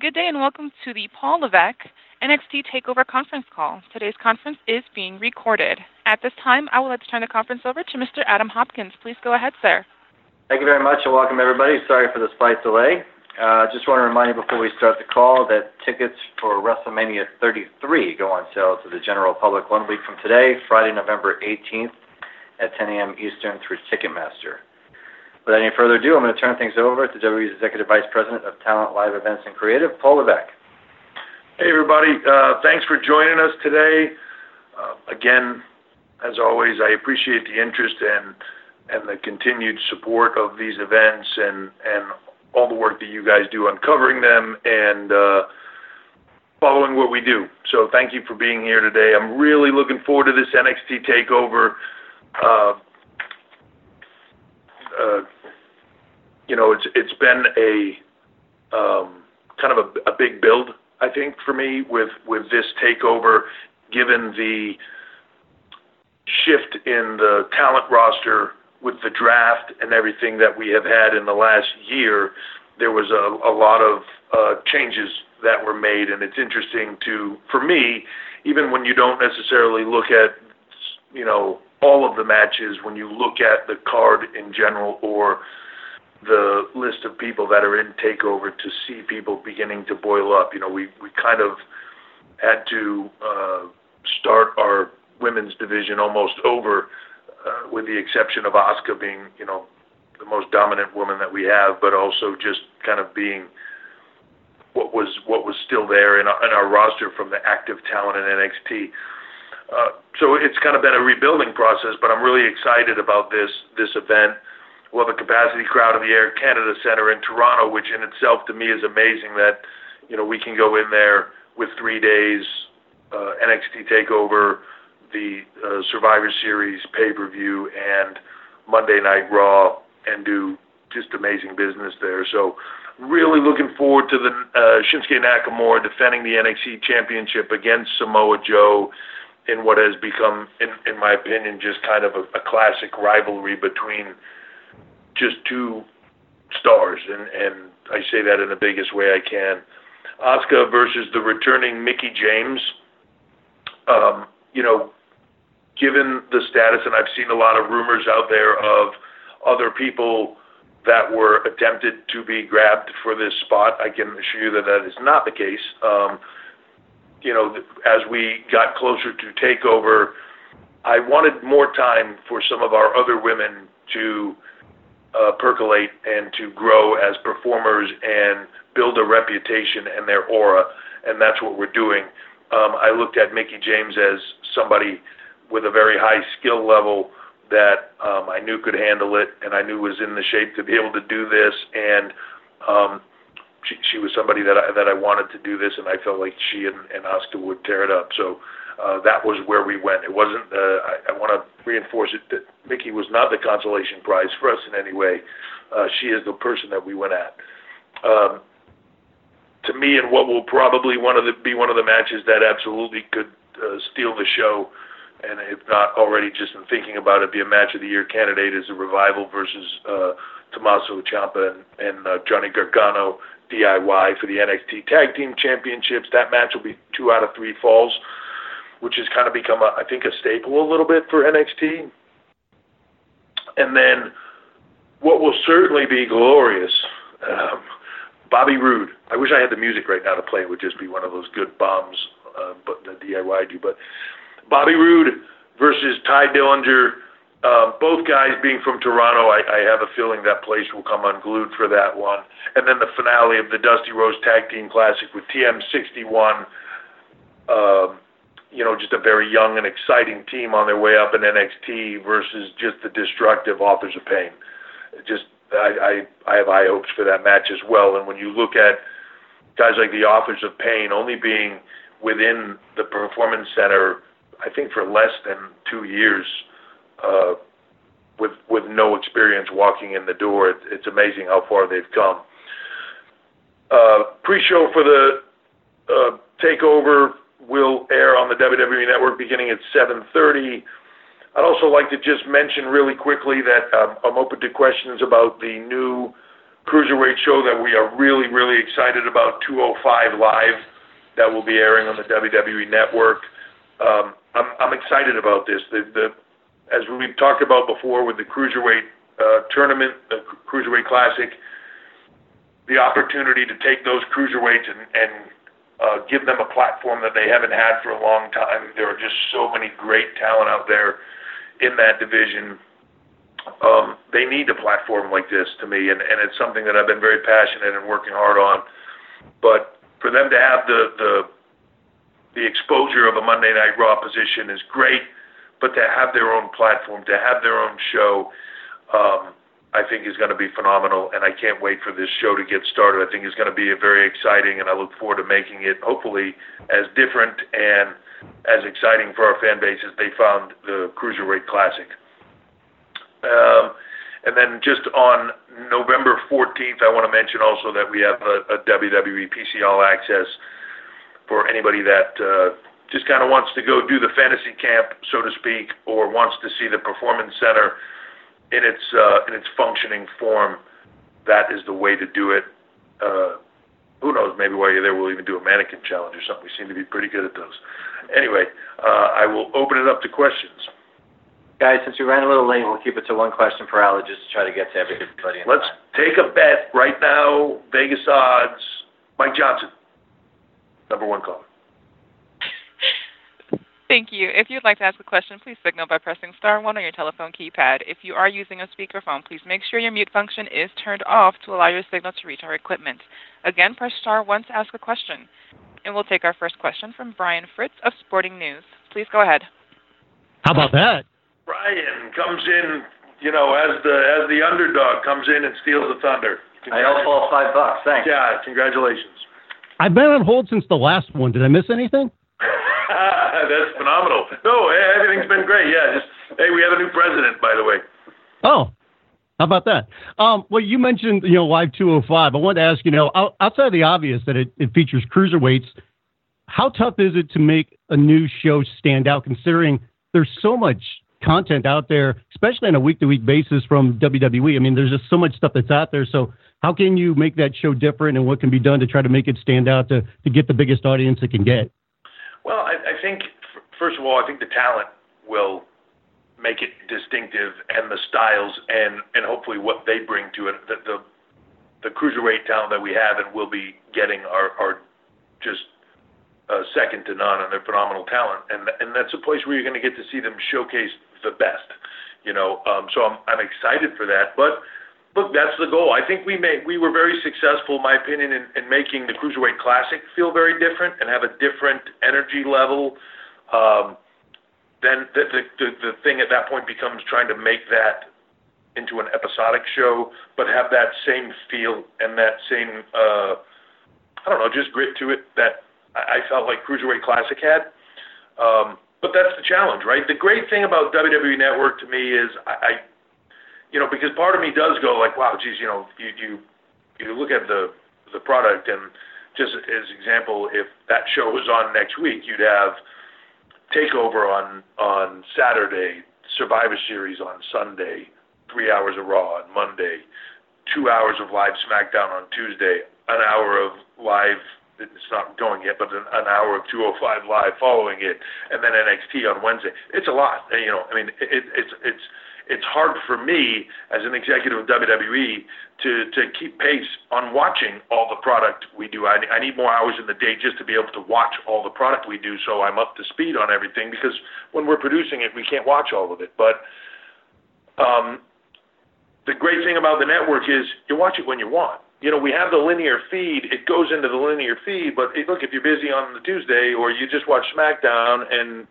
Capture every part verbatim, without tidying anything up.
Good day and welcome to the Paul Levesque N X T TakeOver conference call. Today's conference is being recorded. At this time, I would like to turn the conference over to Mister Adam Hopkins. Please go ahead, sir. Thank you very much and welcome, everybody. Sorry for the slight delay. Uh, just want to remind you before we start the call that tickets for WrestleMania thirty-three go on sale to the general public one week from today, Friday, November eighteenth at ten a.m. Eastern through Ticketmaster. Without any further ado, I'm going to turn things over to W W E's Executive Vice President of Talent, Live Events, and Creative, Paul Levesque. Hey, everybody. Uh, thanks for joining us today. Uh, again, as always, I appreciate the interest and and the continued support of these events and, and all the work that you guys do uncovering them and uh, following what we do. So thank you for being here today. I'm really looking forward to this N X T TakeOver uh, uh You know, it's it's been a um, kind of a, a big build, I think, for me with, with this takeover, given the shift in the talent roster with the draft and everything that we have had in the last year. There was a, a lot of uh, changes that were made, and it's interesting to, for me, even when you don't necessarily look at, you know, all of the matches, when you look at the card in general or the list of people that are in TakeOver, to see people beginning to boil up. You know, we, we kind of had to uh, start our women's division almost over, uh, with the exception of Asuka being, you know, the most dominant woman that we have, but also just kind of being what was what was still there in our, in our roster from the active talent in N X T. Uh, so it's kind of been a rebuilding process, but I'm really excited about this this event. Well, the capacity crowd of the Air Canada Center in Toronto, which in itself to me is amazing that, you know, we can go in there with three days, uh, N X T TakeOver, the uh, Survivor Series pay-per-view, and Monday Night Raw, and do just amazing business there. So really looking forward to the uh, Shinsuke Nakamura defending the N X T Championship against Samoa Joe in what has become, in, in my opinion, just kind of a, a classic rivalry between just two stars, and, and I say that in the biggest way I can. Asuka versus the returning Mickie James. Um, you know, given the status, and I've seen a lot of rumors out there of other people that were attempted to be grabbed for this spot, I can assure you that that is not the case. Um, you know, as we got closer to TakeOver, I wanted more time for some of our other women to Uh, percolate and to grow as performers and build a reputation and their aura, and that's what we're doing. Um, I looked at Mickie James as somebody with a very high skill level that um, I knew could handle it, and I knew was in the shape to be able to do this, and um, she, she was somebody that I, that I wanted to do this, and I felt like she and, and Asuka would tear it up. So uh, that was where we went. It wasn't, uh, I, I want to reinforce it, that Mickie was not the consolation prize for us in any way. Uh, she is the person that we went at. Um, to me, and what will probably one of the, be one of the matches that absolutely could uh, steal the show, and if not already, just in thinking about it, be a match of the year candidate, is the Revival versus uh, Tommaso Ciampa and, and uh, Johnny Gargano, D I Y, for the N X T Tag Team Championships. That match will be two out of three falls, which has kind of become, a, I think, a staple a little bit for N X T. And then what will certainly be glorious, um, Bobby Roode. I wish I had the music right now to play. It would just be one of those good bombs uh, but the D I Y do. But Bobby Roode versus Ty Dillinger, uh, both guys being from Toronto, I, I have a feeling that place will come unglued for that one. And then the finale of the Dusty Rhodes Tag Team Classic with T M sixty-one, um, you know, just a very young and exciting team on their way up in N X T versus just the destructive Authors of Pain. Just, I, I, I have high hopes for that match as well. And when you look at guys like the Authors of Pain only being within the Performance Center, I think for less than two years, uh, with with no experience walking in the door, it, it's amazing how far they've come. Uh, pre-show for the uh, TakeOver will air on the W W E Network beginning at seven thirty. I'd also like to just mention really quickly that um, I'm open to questions about the new Cruiserweight show that we are really, really excited about, two oh five Live, that will be airing on the W W E Network. Um, I'm, I'm excited about this. The, the, as we've talked about before with the Cruiserweight uh, tournament, the Cruiserweight Classic, the opportunity to take those Cruiserweights and, and uh, give them a platform that they haven't had for a long time. There are just so many great talent out there in that division. Um, they need a platform like this, to me, and, and it's something that I've been very passionate and working hard on. But for them to have the, the the exposure of a Monday Night Raw position is great, but to have their own platform, to have their own show, um, I think is going to be phenomenal, and I can't wait for this show to get started. I think it's going to be a very exciting, and I look forward to making it, hopefully, as different and as exciting for our fan base as they found the Cruiserweight Classic. Um, and then just on November fourteenth, I want to mention also that we have a, a W W E P C All Access for anybody that uh, just kind of wants to go do the fantasy camp, so to speak, or wants to see the Performance Center in its uh, in its functioning form. That is the way to do it. Uh, who knows, maybe while you're there we'll even do a mannequin challenge or something. We seem to be pretty good at those. Anyway, uh, I will open it up to questions. Guys, since we ran a little late, we'll keep it to one question per hour just to try to get to everybody. Let's time. Take a bet right now. Vegas odds. Mike Johnson, number one caller. Thank you. If you'd like to ask a question, please signal by pressing star one on your telephone keypad. If you are using a speakerphone, please make sure your mute function is turned off to allow your signal to reach our equipment. Again, press star one to ask a question. And we'll take our first question from Brian Fritz of Sporting News. Please go ahead. How about that? Brian comes in, you know, as the as the underdog, comes in and steals the thunder. I also lost five bucks. Thanks. Yeah, congratulations. I've been on hold since the last one. Did I miss anything? That's phenomenal. No, everything's been great. Yeah, just hey, we have a new president, by the way. Oh, how about that? Um, well, you mentioned you know Live two oh five. I wanted to ask, you know, outside of the obvious that it, it features cruiserweights, how tough is it to make a new show stand out considering there's so much content out there, especially on a week-to-week basis from W W E. I mean, there's just so much stuff that's out there. So how can you make that show different, and what can be done to try to make it stand out to, to get the biggest audience it can get? Well, I, I think, first of all, I think the talent will make it distinctive, and the styles and, and hopefully what they bring to it. The, the the cruiserweight talent that we have and will be getting are, are just uh, second to none, and they're phenomenal talent. And, and that's a place where you're going to get to see them showcased the best, you know, um, so I'm, I'm excited for that, but look, that's the goal. I think we made, we were very successful, in my opinion, in, in making the Cruiserweight Classic feel very different and have a different energy level. Um, then the, the, the, the thing at that point becomes trying to make that into an episodic show, but have that same feel and that same, uh, I don't know, just grit to it that I felt like Cruiserweight Classic had. Um, But that's the challenge, right? The great thing about W W E Network to me is I, I you know, because part of me does go like, wow, geez, you know, you you, you look at the, the product, and just as example, if that show was on next week, you'd have TakeOver on, on Saturday, Survivor Series on Sunday, three hours of Raw on Monday, two hours of live SmackDown on Tuesday, an hour of live it's not going yet, but an, an hour of two oh five Live following it, and then N X T on Wednesday. It's a lot, you know. I mean, it, it's it's it's hard for me as an executive of W W E to, to keep pace on watching all the product we do. I, I need more hours in the day just to be able to watch all the product we do, so I'm up to speed on everything. Because when we're producing it, we can't watch all of it. But um, the great thing about the network is you watch it when you want. You know, we have the linear feed. It goes into the linear feed, but look, if you're busy on the Tuesday or you just watch SmackDown and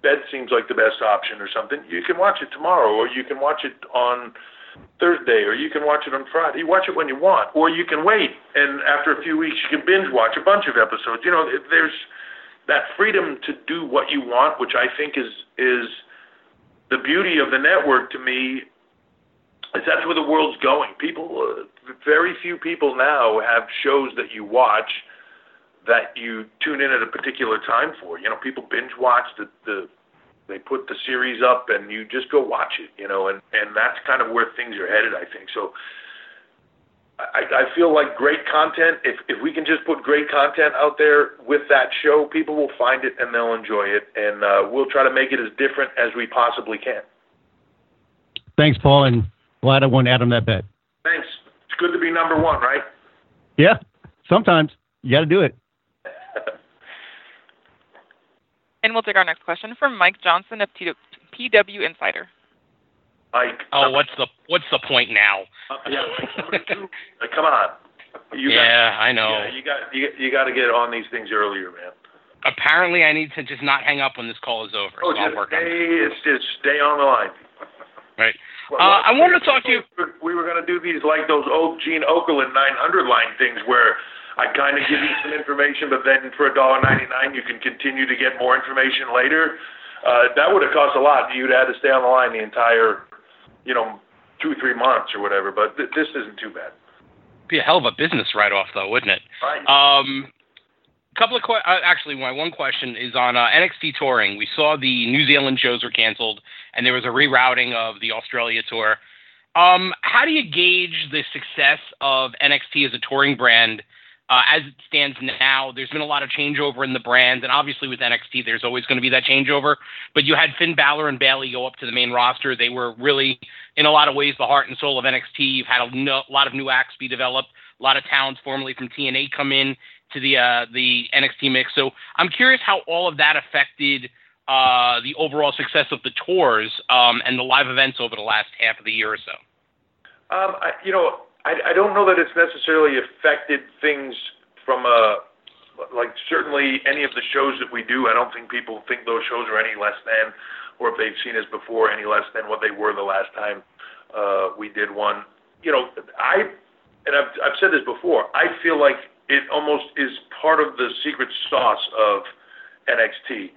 that seems like the best option or something, you can watch it tomorrow, or you can watch it on Thursday, or you can watch it on Friday. You watch it when you want, or you can wait, and after a few weeks you can binge watch a bunch of episodes. You know, there's that freedom to do what you want, which I think is is the beauty of the network to me. That's where the world's going. People, uh, very few people now have shows that you watch that you tune in at a particular time for. You know, people binge watch the, the they put the series up and you just go watch it. You know, and, and that's kind of where things are headed, I think. So I, I feel like great content, if, if we can just put great content out there with that show, people will find it and they'll enjoy it. And uh, we'll try to make it as different as we possibly can. Thanks, Paul, and glad I won Adam that bet. Thanks. It's good to be number one, right? Yeah, sometimes. You got to do it. And we'll take our next question from Mike Johnson of P W Insider. Mike. Oh, what's the what's the point now? Uh, yeah, like, like, come on. You yeah, got, I know. Yeah, you got you, you got to get on these things earlier, man. Apparently, I need to just not hang up when this call is over. Oh, so just, I'll work stay, on it. It's just stay on the line. Right. Well, uh, I wanted to talk to you. We were going to do these like those old Gene Okerlund nine hundred line things where I kind of give you some information, but then for one dollar and ninety-nine cents you can continue to get more information later. Uh, that would have cost a lot. You'd have had to stay on the line the entire, you know, two, three months or whatever, but th- this isn't too bad. Be a hell of a business write-off, though, wouldn't it? Right. Um, couple of que- uh, actually, my one question is on uh, N X T touring. We saw the New Zealand shows were canceled, and there was a rerouting of the Australia tour. Um, how do you gauge the success of N X T as a touring brand? Uh, as it stands now, there's been a lot of changeover in the brand, and obviously with N X T, there's always going to be that changeover. But you had Finn Balor and Bayley go up to the main roster. They were really, in a lot of ways, the heart and soul of N X T. You've had a, no, a lot of new acts be developed, a lot of talents formerly from T N A come in to the uh, the N X T mix. So I'm curious how all of that affected uh, the overall success of the tours um, and the live events over the last half of the year or so. Um, I, you know. I, I don't know that it's necessarily affected things from a, like certainly any of the shows that we do. I don't think people think those shows are any less than, or if they've seen us before, any less than what they were the last time uh, we did one. You know, I, and I've, I've said this before, I feel like it almost is part of the secret sauce of N X T.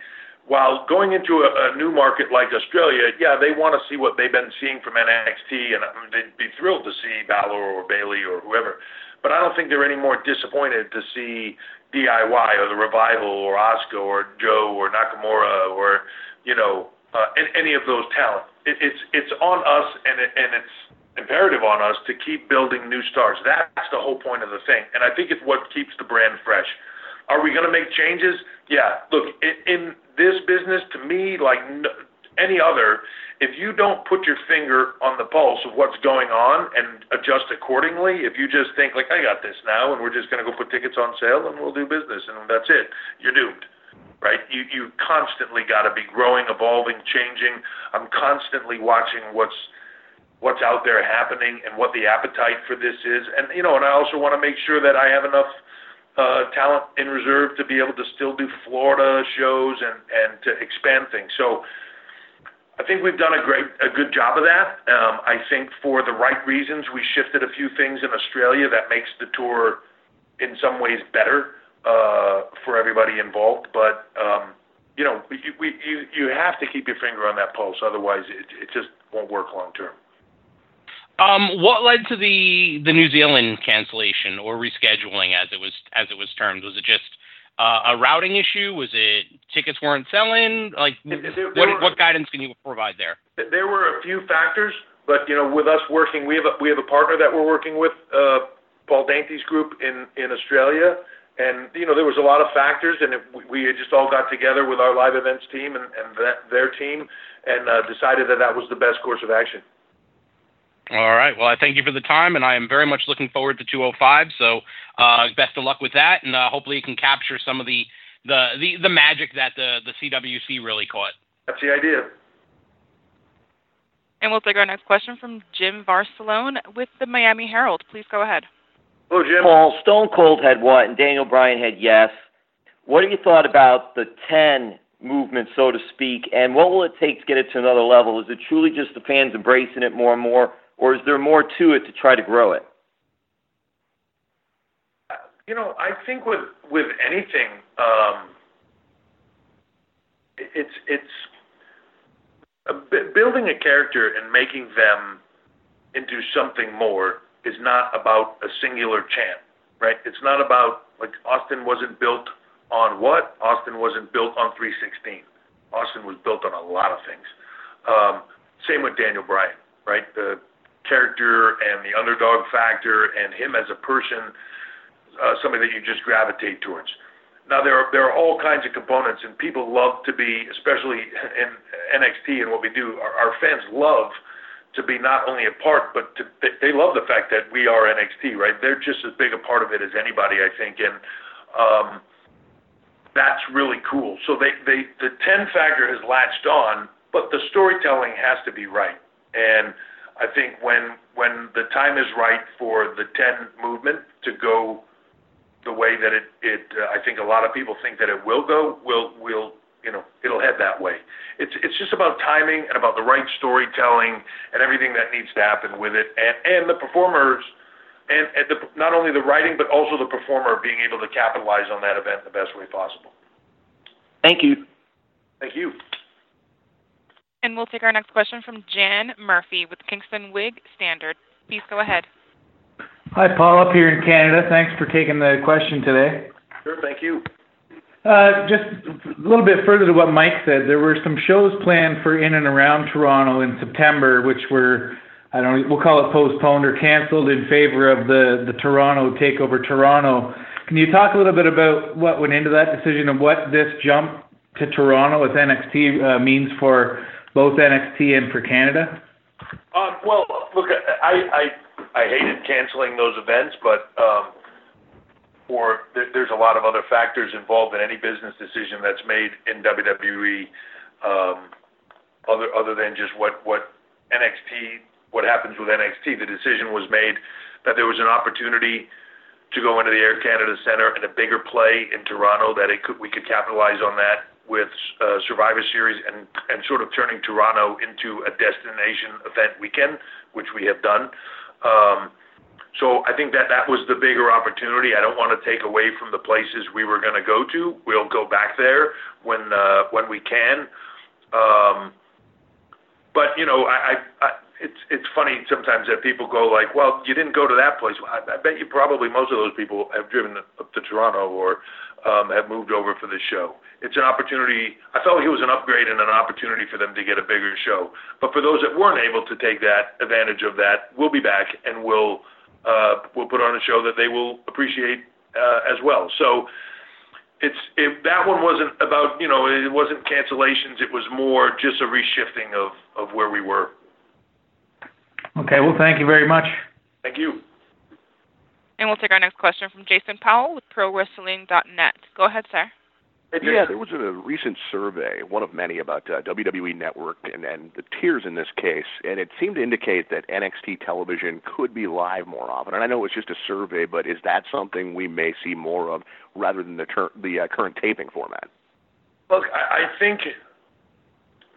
While going into a, a new market like Australia, yeah, they want to see what they've been seeing from N X T, and I mean, they'd be thrilled to see Balor or Bayley or whoever. But I don't think they're any more disappointed to see D I Y or The Revival or Asuka or Joe or Nakamura or, you know, uh, any of those talent. It, it's it's on us, and it, and it's imperative on us to keep building new stars. That's the whole point of the thing, and I think it's what keeps the brand fresh. Are we going to make changes? Yeah. Look, in, in this business, to me, like n- any other, if you don't put your finger on the pulse of what's going on and adjust accordingly, if you just think, like, I got this now, and we're just going to go put tickets on sale, and we'll do business, and that's it, you're doomed, right? You you constantly got to be growing, evolving, changing. I'm constantly watching what's what's out there happening and what the appetite for this is. And, you know, and I also want to make sure that I have enough – Uh, talent in reserve to be able to still do Florida shows and, and to expand things. So I think we've done a great, a good job of that. Um, I think for the right reasons, we shifted a few things in Australia that makes the tour in some ways better uh, for everybody involved. But, um, you know, we, we, you, you have to keep your finger on that pulse. Otherwise, it, it just won't work long term. Um, what led to the, the New Zealand cancellation or rescheduling, as it was as it was termed? Was it just uh, a routing issue? Was it tickets weren't selling? Like, there, there what, were, what guidance can you provide there? There were a few factors, but you know, with us working, we have a, we have a partner that we're working with, uh, Paul Dainty's group in, in Australia, and you know, there was a lot of factors, and it, we had just all got together with our live events team and, and that, their team, and uh, decided that that was the best course of action. All right. Well, I thank you for the time, and I am very much looking forward to two oh five. So, uh, best of luck with that, and uh, hopefully you can capture some of the the, the, the magic that the, the C W C really caught. That's the idea. And we'll take our next question from Jim Varsalone with the Miami Herald. Please go ahead. Hello, Jim. Paul, Stone Cold had what, and Daniel Bryan had yes. What have you thought about the ten movement, so to speak, and what will it take to get it to another level? Is it truly just the fans embracing it more and more, or is there more to it to try to grow it? You know, I think with with anything, um, it's it's a, building a character and making them into something more is not about a singular chant, right? It's not about, like, Austin wasn't built on what? Austin wasn't built on three sixteen. Austin was built on a lot of things. Um, same with Daniel Bryan, right? The character and the underdog factor and him as a person, uh, somebody that you just gravitate towards. Now, there are, there are all kinds of components, and people love to be, especially in N X T and what we do, our, our fans love to be not only a part, but to, they love the fact that we are N X T, right? They're just as big a part of it as anybody, I think, and um, that's really cool. So they, they the ten factor has latched on, but the storytelling has to be right. And I think when when the time is right for the ten movement to go the way that it, it uh, I think a lot of people think that it will go, will, will, you know, it'll head that way. It's it's just about timing and about the right storytelling and everything that needs to happen with it, and, and the performers, and, and the, not only the writing but also the performer being able to capitalize on that event in the best way possible. Thank you. Thank you. And we'll take our next question from Jan Murphy with Kingston Whig Standard. Please go ahead. Hi, Paul, up here in Canada. Thanks for taking the question today. Sure, thank you. Uh, just a little bit further to what Mike said, there were some shows planned for in and around Toronto in September, which were, I don't know, we'll call it postponed or canceled in favor of the, the Toronto TakeOver Toronto. Can you talk a little bit about what went into that decision and what this jump to Toronto with N X T uh, means for both N X T and for Canada? Um, well, look, I... I I hated canceling those events, but um, or th- there's a lot of other factors involved in any business decision that's made in W W E, um, other other than just what, what N X T, what happens with N X T. The decision was made that there was an opportunity to go into the Air Canada Center and a bigger play in Toronto, that it could we could capitalize on that with uh, Survivor Series and, and sort of turning Toronto into a destination event weekend, which we have done. Um, so I think that that was the bigger opportunity. I don't want to take away from the places we were going to go to. We'll go back there when uh, when we can. Um, but you know, I, I, I it's it's funny sometimes that people go like, "Well, you didn't go to that place." Well, I, I bet you probably most of those people have driven up to Toronto or um, have moved over for the show. It's an opportunity. I felt like it was an upgrade and an opportunity for them to get a bigger show. But for those that weren't able to take that advantage of that, we'll be back and we'll uh, we'll put on a show that they will appreciate uh, as well. So it's it, that one wasn't about, you know, it wasn't cancellations. It was more just a reshifting of, of where we were. Okay. Well, thank you very much. Thank you. And we'll take our next question from Jason Powell with Pro Wrestling dot net. Go ahead, sir. Yeah, there was a recent survey, one of many, about uh, W W E Network and, and the tiers in this case, and it seemed to indicate that N X T television could be live more often. And I know it's just a survey, but is that something we may see more of rather than the, ter- the uh, current taping format? Look, I, I think,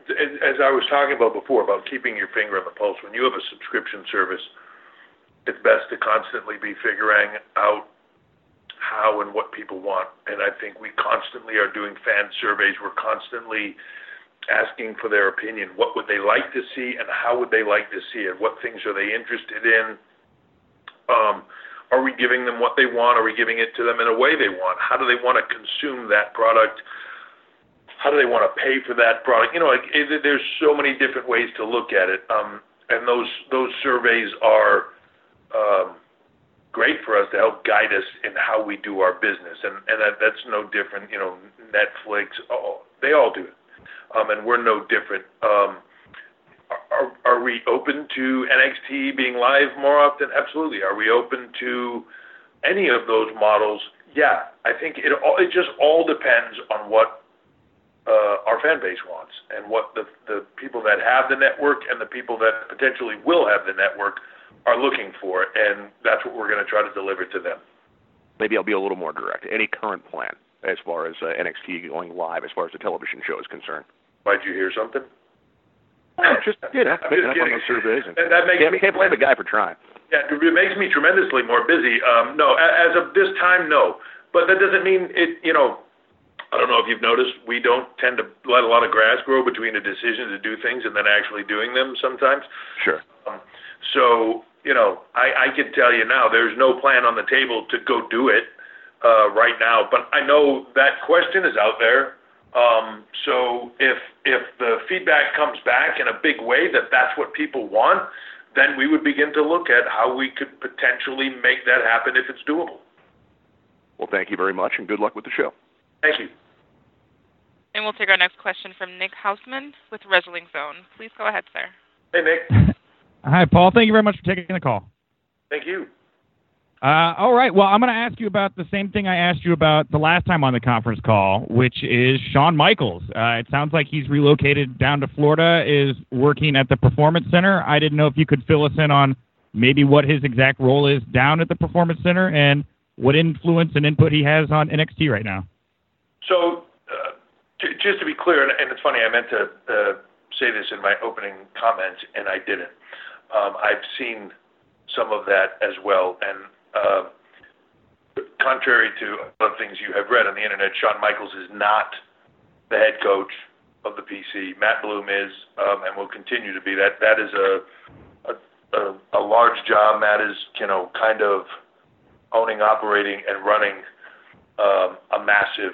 as I was talking about before, about keeping your finger on the pulse, when you have a subscription service, it's best to constantly be figuring out how and what people want. And I think we constantly are doing fan surveys. We're constantly asking for their opinion. What would they like to see and how would they like to see it? What things are they interested in? Um, are we giving them what they want? Are we giving it to them in a way they want? How do they want to consume that product? How do they want to pay for that product? You know, like, it, there's so many different ways to look at it. Um, and those, those surveys are, um, great for us to help guide us in how we do our business, and and that, that's no different. You know, Netflix, oh, they all do it, um, and we're no different. Um, are, are we open to N X T being live more often? Absolutely. Are we open to any of those models? Yeah, I think it all, it just all depends on what uh, our fan base wants and what the the people that have the network and the people that potentially will have the network are looking for, and that's what we're going to try to deliver to them. Maybe I'll be a little more direct. Any current plan as far as uh, N X T going live, as far as the television show is concerned? Why'd you hear something? Oh, just, you know, I'm just kidding. Surveys and, and that makes can't, me can't blame the guy for trying. Yeah, it makes me tremendously more busy. Um, no, as of this time, no. But that doesn't mean it, you know, I don't know if you've noticed, we don't tend to let a lot of grass grow between a decision to do things and then actually doing them sometimes. Sure. Um, so... You know, I, I can tell you now, there's no plan on the table to go do it uh, right now. But I know that question is out there. Um, so if if the feedback comes back in a big way that that's what people want, then we would begin to look at how we could potentially make that happen if it's doable. Well, thank you very much, and good luck with the show. Thank you. And we'll take our next question from Nick Hausman with Wrestling Zone. Please go ahead, sir. Hey, Nick. Hi, Paul. Thank you very much for taking the call. Thank you. Uh, all right. Well, I'm going to ask you about the same thing I asked you about the last time on the conference call, which is Shawn Michaels. Uh, it sounds like he's relocated down to Florida, is working at the Performance Center. I didn't know if you could fill us in on maybe what his exact role is down at the Performance Center and what influence and input he has on N X T right now. So uh, t- just to be clear, and, and it's funny, I meant to uh, say this in my opening comments, and I didn't. Um, I've seen some of that as well, and Uh, contrary to other things you have read on the internet, Shawn Michaels is not the head coach of the P C. Matt Bloom is, um, and will continue to be. That that is a a, a, a large job. Matt is, you know, kind of owning, operating, and running um, a massive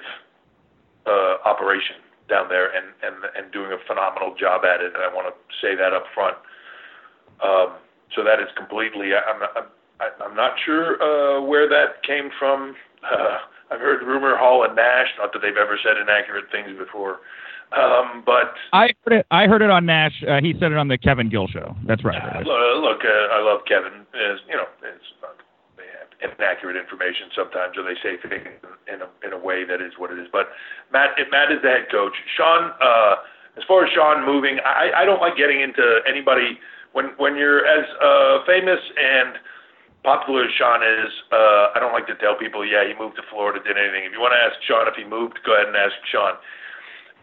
uh, operation down there, and, and and doing a phenomenal job at it. And I want to say that up front. Um, so that is completely. I, I'm. I'm I'm not sure uh, where that came from. Uh, I've heard rumor Hall and Nash. Not that they've ever said inaccurate things before, um, but I heard it. I heard it on Nash. Uh, he said it on the Kevin Gill show. That's right. Uh, look, uh, I love Kevin. It's, you know, it's, they have inaccurate information sometimes, or they say things in a in a way that is what it is. But Matt, Matt is the head coach. Shawn, uh, as far as Shawn moving, I, I don't like getting into anybody when when you're as uh, famous and popular as Shawn is, uh, I don't like to tell people, yeah, he moved to Florida, did anything. If you want to ask Shawn if he moved, go ahead and ask Shawn.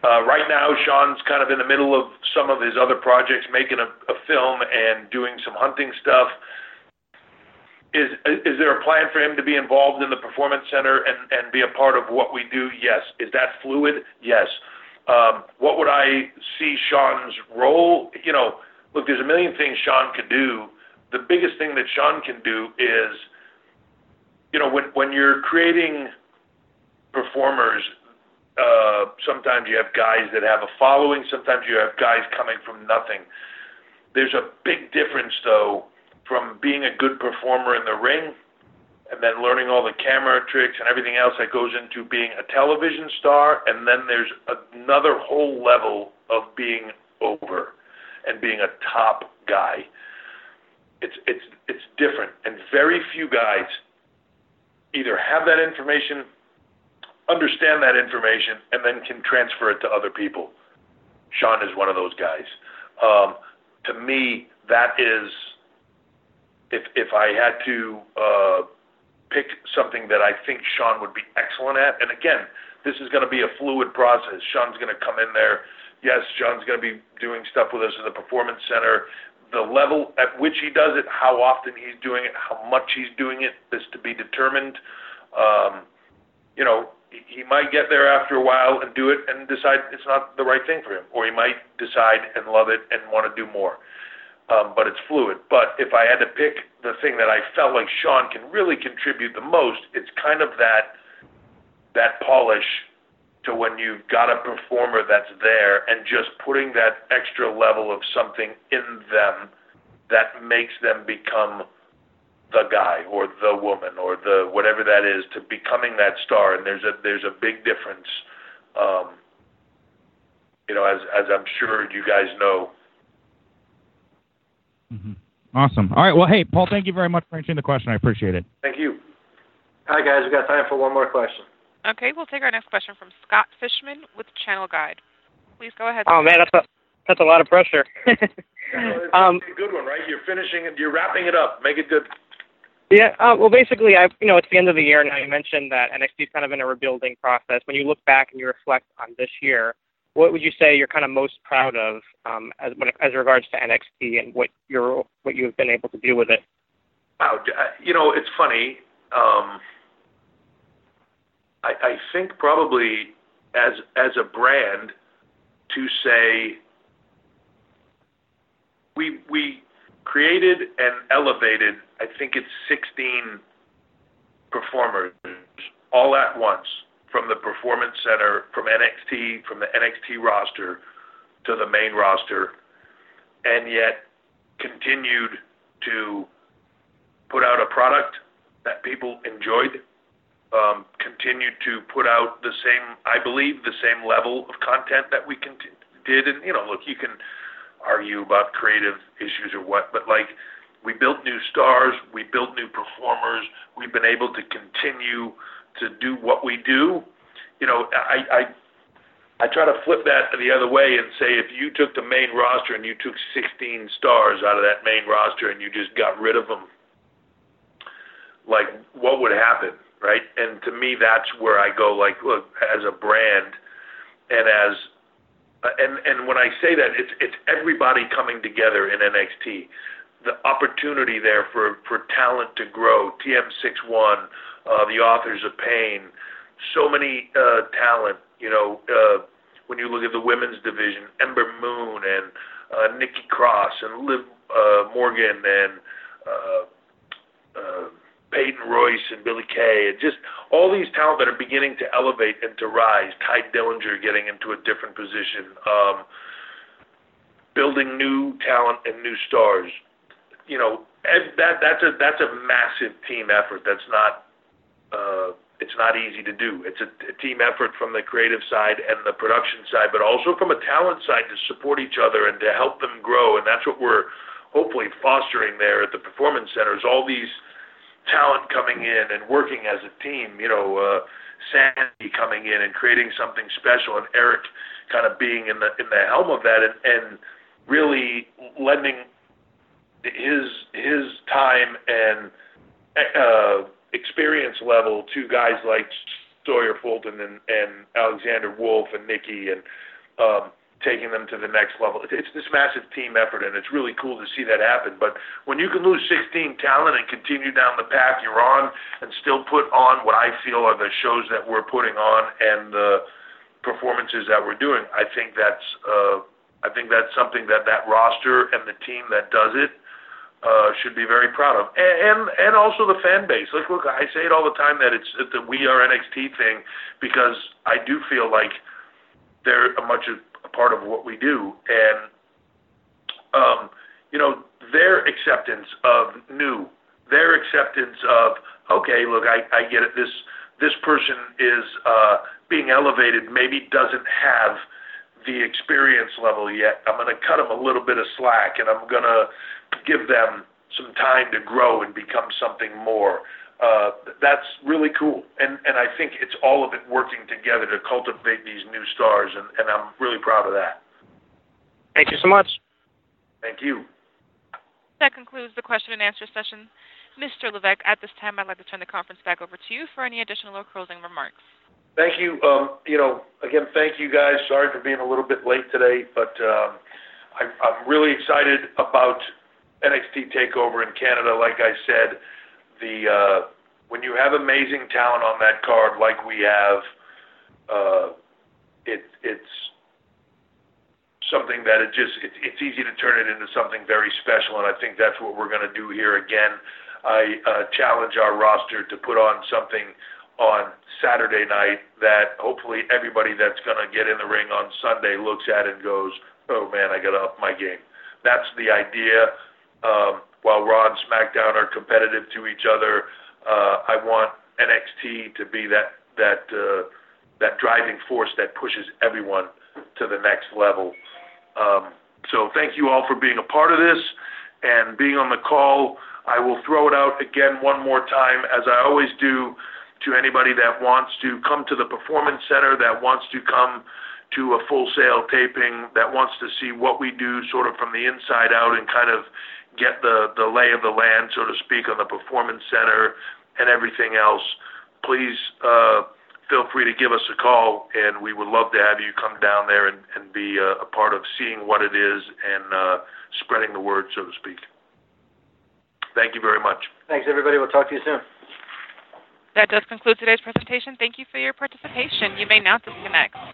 Uh, right now, Shawn's kind of in the middle of some of his other projects, making a, a film and doing some hunting stuff. Is is there a plan for him to be involved in the Performance Center and, and be a part of what we do? Yes. Is that fluid? Yes. Um, what would I see Shawn's role? You know, look, there's a million things Shawn could do. The biggest thing that Shawn can do is, you know, when when you're creating performers, uh, sometimes you have guys that have a following, sometimes you have guys coming from nothing. There's a big difference, though, from being a good performer in the ring and then learning all the camera tricks and everything else that goes into being a television star, and then there's another whole level of being over and being a top guy. It's it's it's different, and very few guys either have that information, understand that information, and then can transfer it to other people. Shawn is one of those guys. Um, to me, that is, if if I had to uh, pick something that I think Shawn would be excellent at, and again, this is going to be a fluid process. Shawn's going to come in there. Yes, Shawn's going to be doing stuff with us at the Performance Center. The level at which he does it, how often he's doing it, how much he's doing it, is to be determined. Um, you know, he might get there after a while and do it and decide it's not the right thing for him, or he might decide and love it and want to do more. Um, but it's fluid. But if I had to pick the thing that I felt like Shawn can really contribute the most, it's kind of that that polish to when you've got a performer that's there and just putting that extra level of something in them that makes them become the guy or the woman or the whatever that is to becoming that star. And there's a there's a big difference, um, you know, as as I'm sure you guys know. Mm-hmm. Awesome. All right. Well, hey, Paul, thank you very much for answering the question. I appreciate it. Thank you. Hi, guys. We've got time for one more question. Okay, we'll take our next question from Scott Fishman with Channel Guide. Please go ahead. Oh, man, that's a, that's a lot of pressure. um, a good one, right? You're finishing it. You're wrapping it up. Make it good. Yeah, uh, well, basically, I, you know, it's the end of the year, and I mentioned that N X T's kind of in a rebuilding process. When you look back and you reflect on this year, what would you say you're kind of most proud of um, as, as regards to N X T and what you're what you've been able to do with it? Wow, you know, it's funny. Um, I, I think probably as as a brand to say we we created and elevated, I think it's sixteen performers all at once from the Performance Center, from N X T, from the N X T roster to the main roster, and yet continued to put out a product that people enjoyed, um, continued to put out the same, I believe, the same level of content that we cont- did. And, you know, look, you can argue about creative issues or what, but, like, we built new stars, we built new performers, we've been able to continue to do what we do. You know, I... I I try to flip that the other way and say, if you took the main roster and you took sixteen stars out of that main roster and you just got rid of them, like, what would happen, right? And to me, that's where I go, like, look, as a brand and as and and when I say that, it's it's everybody coming together in N X T. The opportunity there for, for talent to grow, T M sixty-one, uh, the Authors of Pain, so many uh, talent. You know, uh, when you look at the women's division, Ember Moon and uh, Nikki Cross and Liv uh, Morgan and uh, uh, Peyton Royce and Billy Kay, and just all these talent that are beginning to elevate and to rise. Ty Dillinger getting into a different position, um, building new talent and new stars. You know, that that's a that's a massive team effort. That's not. Uh, It's not easy to do. It's a, a team effort from the creative side and the production side, but also from a talent side to support each other and to help them grow. And that's what we're hopefully fostering there at the Performance Centers, all these talent coming in and working as a team, you know, uh, Sandy coming in and creating something special, and Eric kind of being in the in the helm of that and, and really lending his, his time and uh, – experience level to guys like Sawyer Fulton and, and Alexander Wolf and Nikki, and um, taking them to the next level. It's this massive team effort, and it's really cool to see that happen. But when you can lose sixteen talent and continue down the path you're on and still put on what I feel are the shows that we're putting on and the performances that we're doing, I think that's uh, I think that's something that that roster and the team that does it Uh, should be very proud of, and, and and also the fan base. Look, look, I say it all the time that it's the We Are N X T thing, because I do feel like they're a much a part of what we do, and um, you know, their acceptance of new, their acceptance of okay, look, I, I get it. This this person is uh, being elevated, maybe doesn't have the experience level yet. I'm going to cut them a little bit of slack, and I'm going to give them some time to grow and become something more. Uh, that's really cool. And, and I think it's all of it working together to cultivate these new stars, and, and I'm really proud of that. Thank you so much. Thank you. That concludes the question and answer session. Mister Levesque, at this time, I'd like to turn the conference back over to you for any additional or closing remarks. Thank you. Um, you know, again, thank you guys. Sorry for being a little bit late today, but um, I, I'm really excited about N X T TakeOver in Canada. Like I said, the uh, when you have amazing talent on that card like we have, uh, it, it's something that it just it, it's easy to turn it into something very special, and I think that's what we're going to do here again. I uh, challenge our roster to put on something on Saturday night that hopefully everybody that's going to get in the ring on Sunday looks at and goes, oh, man, I got to up my game. That's the idea. Um, while Raw and SmackDown are competitive to each other, uh, I want N X T to be that that uh, that driving force that pushes everyone to the next level. Um, so thank you all for being a part of this and being on the call. I will throw it out again one more time, as I always do, to anybody that wants to come to the Performance Center, that wants to come to a Full Sail taping, that wants to see what we do sort of from the inside out and kind of get the, the lay of the land, so to speak, on the Performance Center and everything else. Please uh, feel free to give us a call, and we would love to have you come down there and, and be a, a part of seeing what it is and uh, spreading the word, so to speak. Thank you very much. Thanks, everybody. We'll talk to you soon. That does conclude today's presentation. Thank you for your participation. You may now disconnect.